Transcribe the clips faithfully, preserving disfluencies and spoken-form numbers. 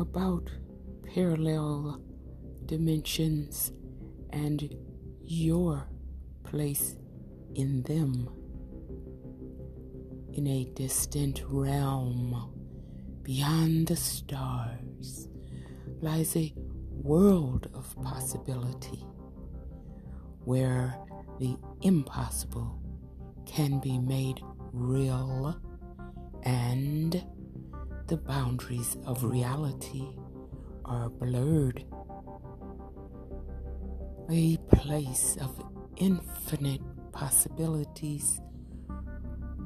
about parallel dimensions and your place in them in a distant realm. Beyond the stars lies a world of possibility where the impossible can be made real and the boundaries of reality are blurred. A place of infinite possibilities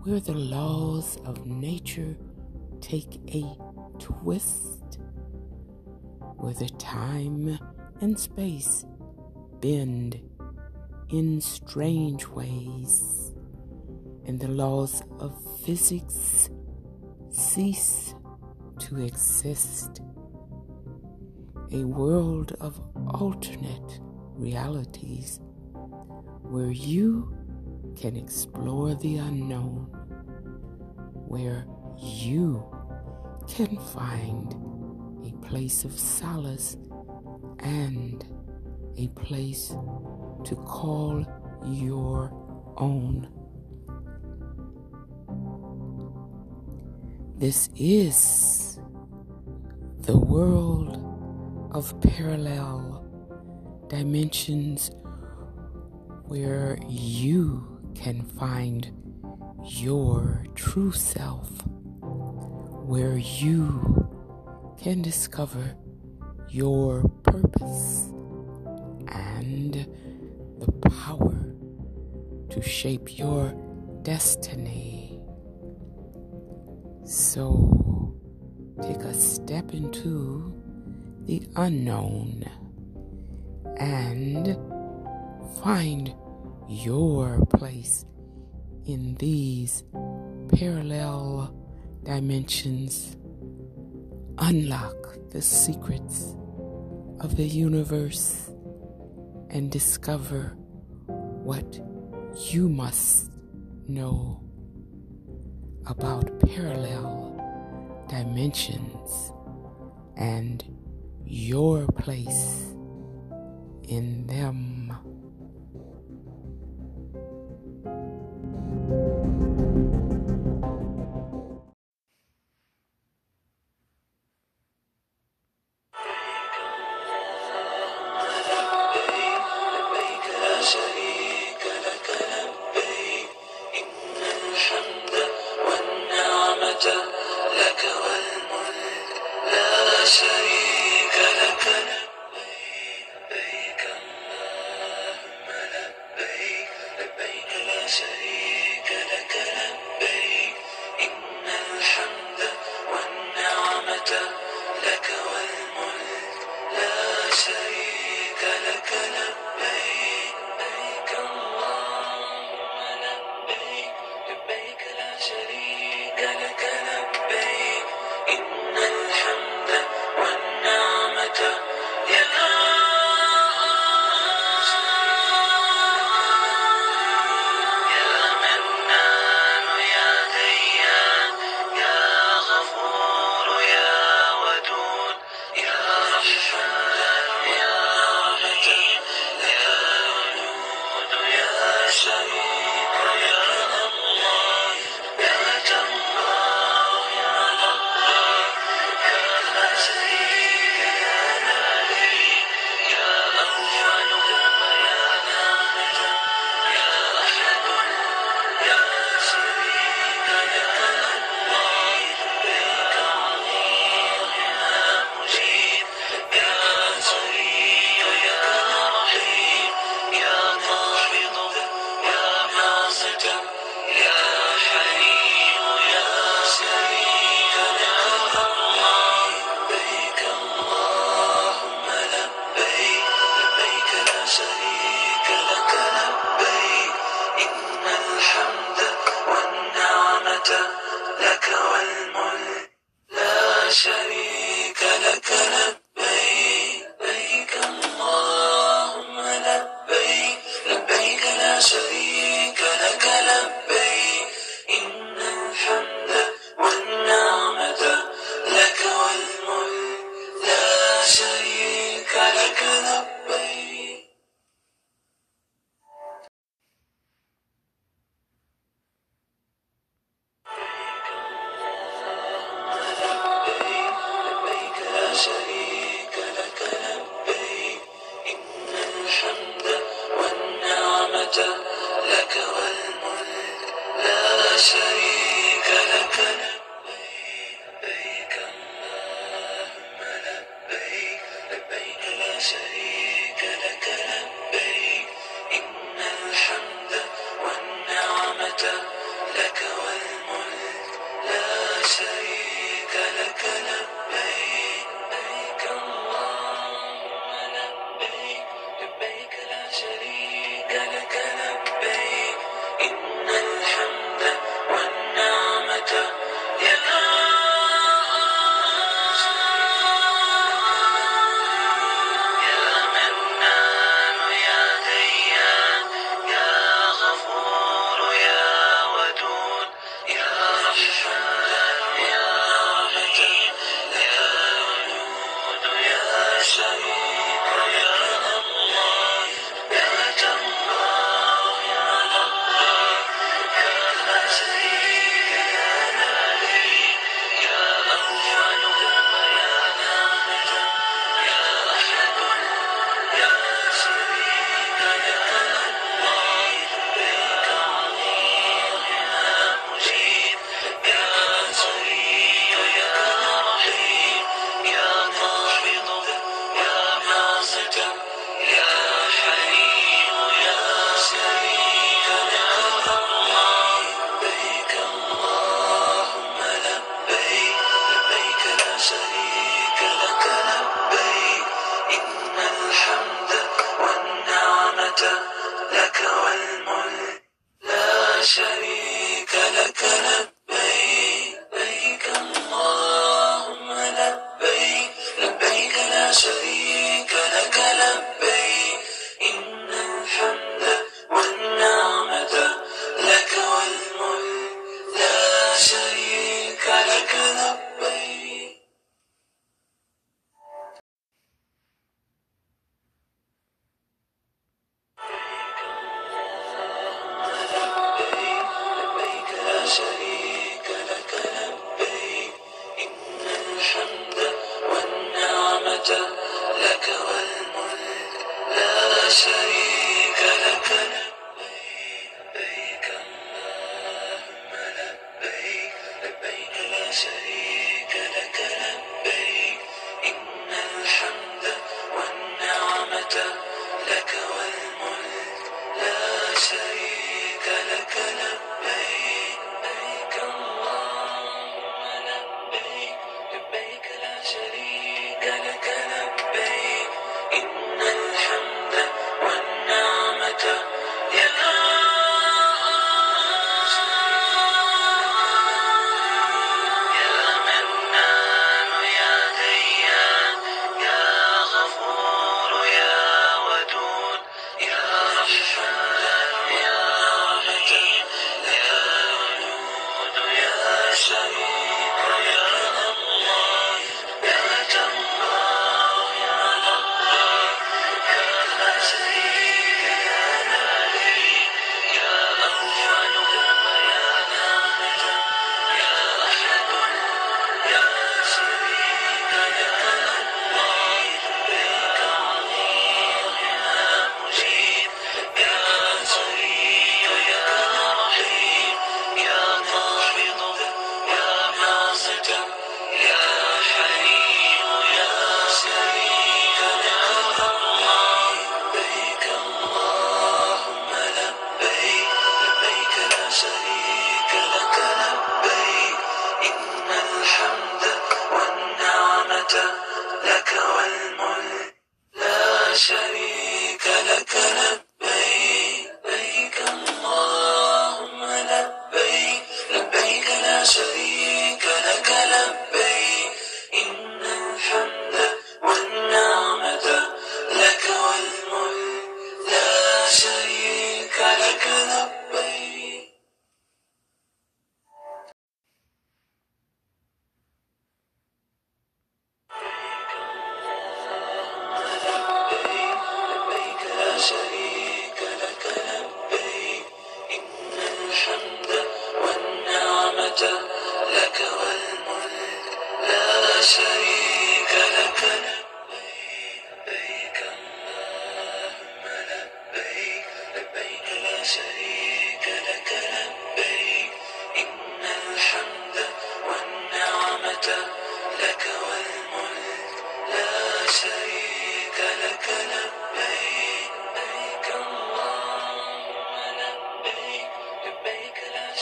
where the laws of nature take a twist, where the time and space bend in strange ways, and the laws of physics cease to exist. A world of alternate realities where you can explore the unknown, where you can find a place of solace and a place to call your own. This is the world of parallel dimensions where you can find your true self, where you can discover your purpose and the power to shape your destiny. So, take a step into the unknown and find your place in these parallel dimensions. Unlock the secrets of the universe and discover what you must know about parallel dimensions and your place in them. Sharike Lakana babe innal hamda wan ni'mata laka wal mulk la sharika laka labbayka Allahumma labbayk labbayk la sharika laka labbayk innal hamda wan ni'mata laka wal mulk la sharika laka labbayk Sharike Lakana. Yeah.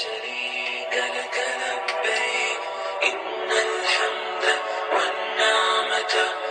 Sharike Lakana, إن الحمد والنعمة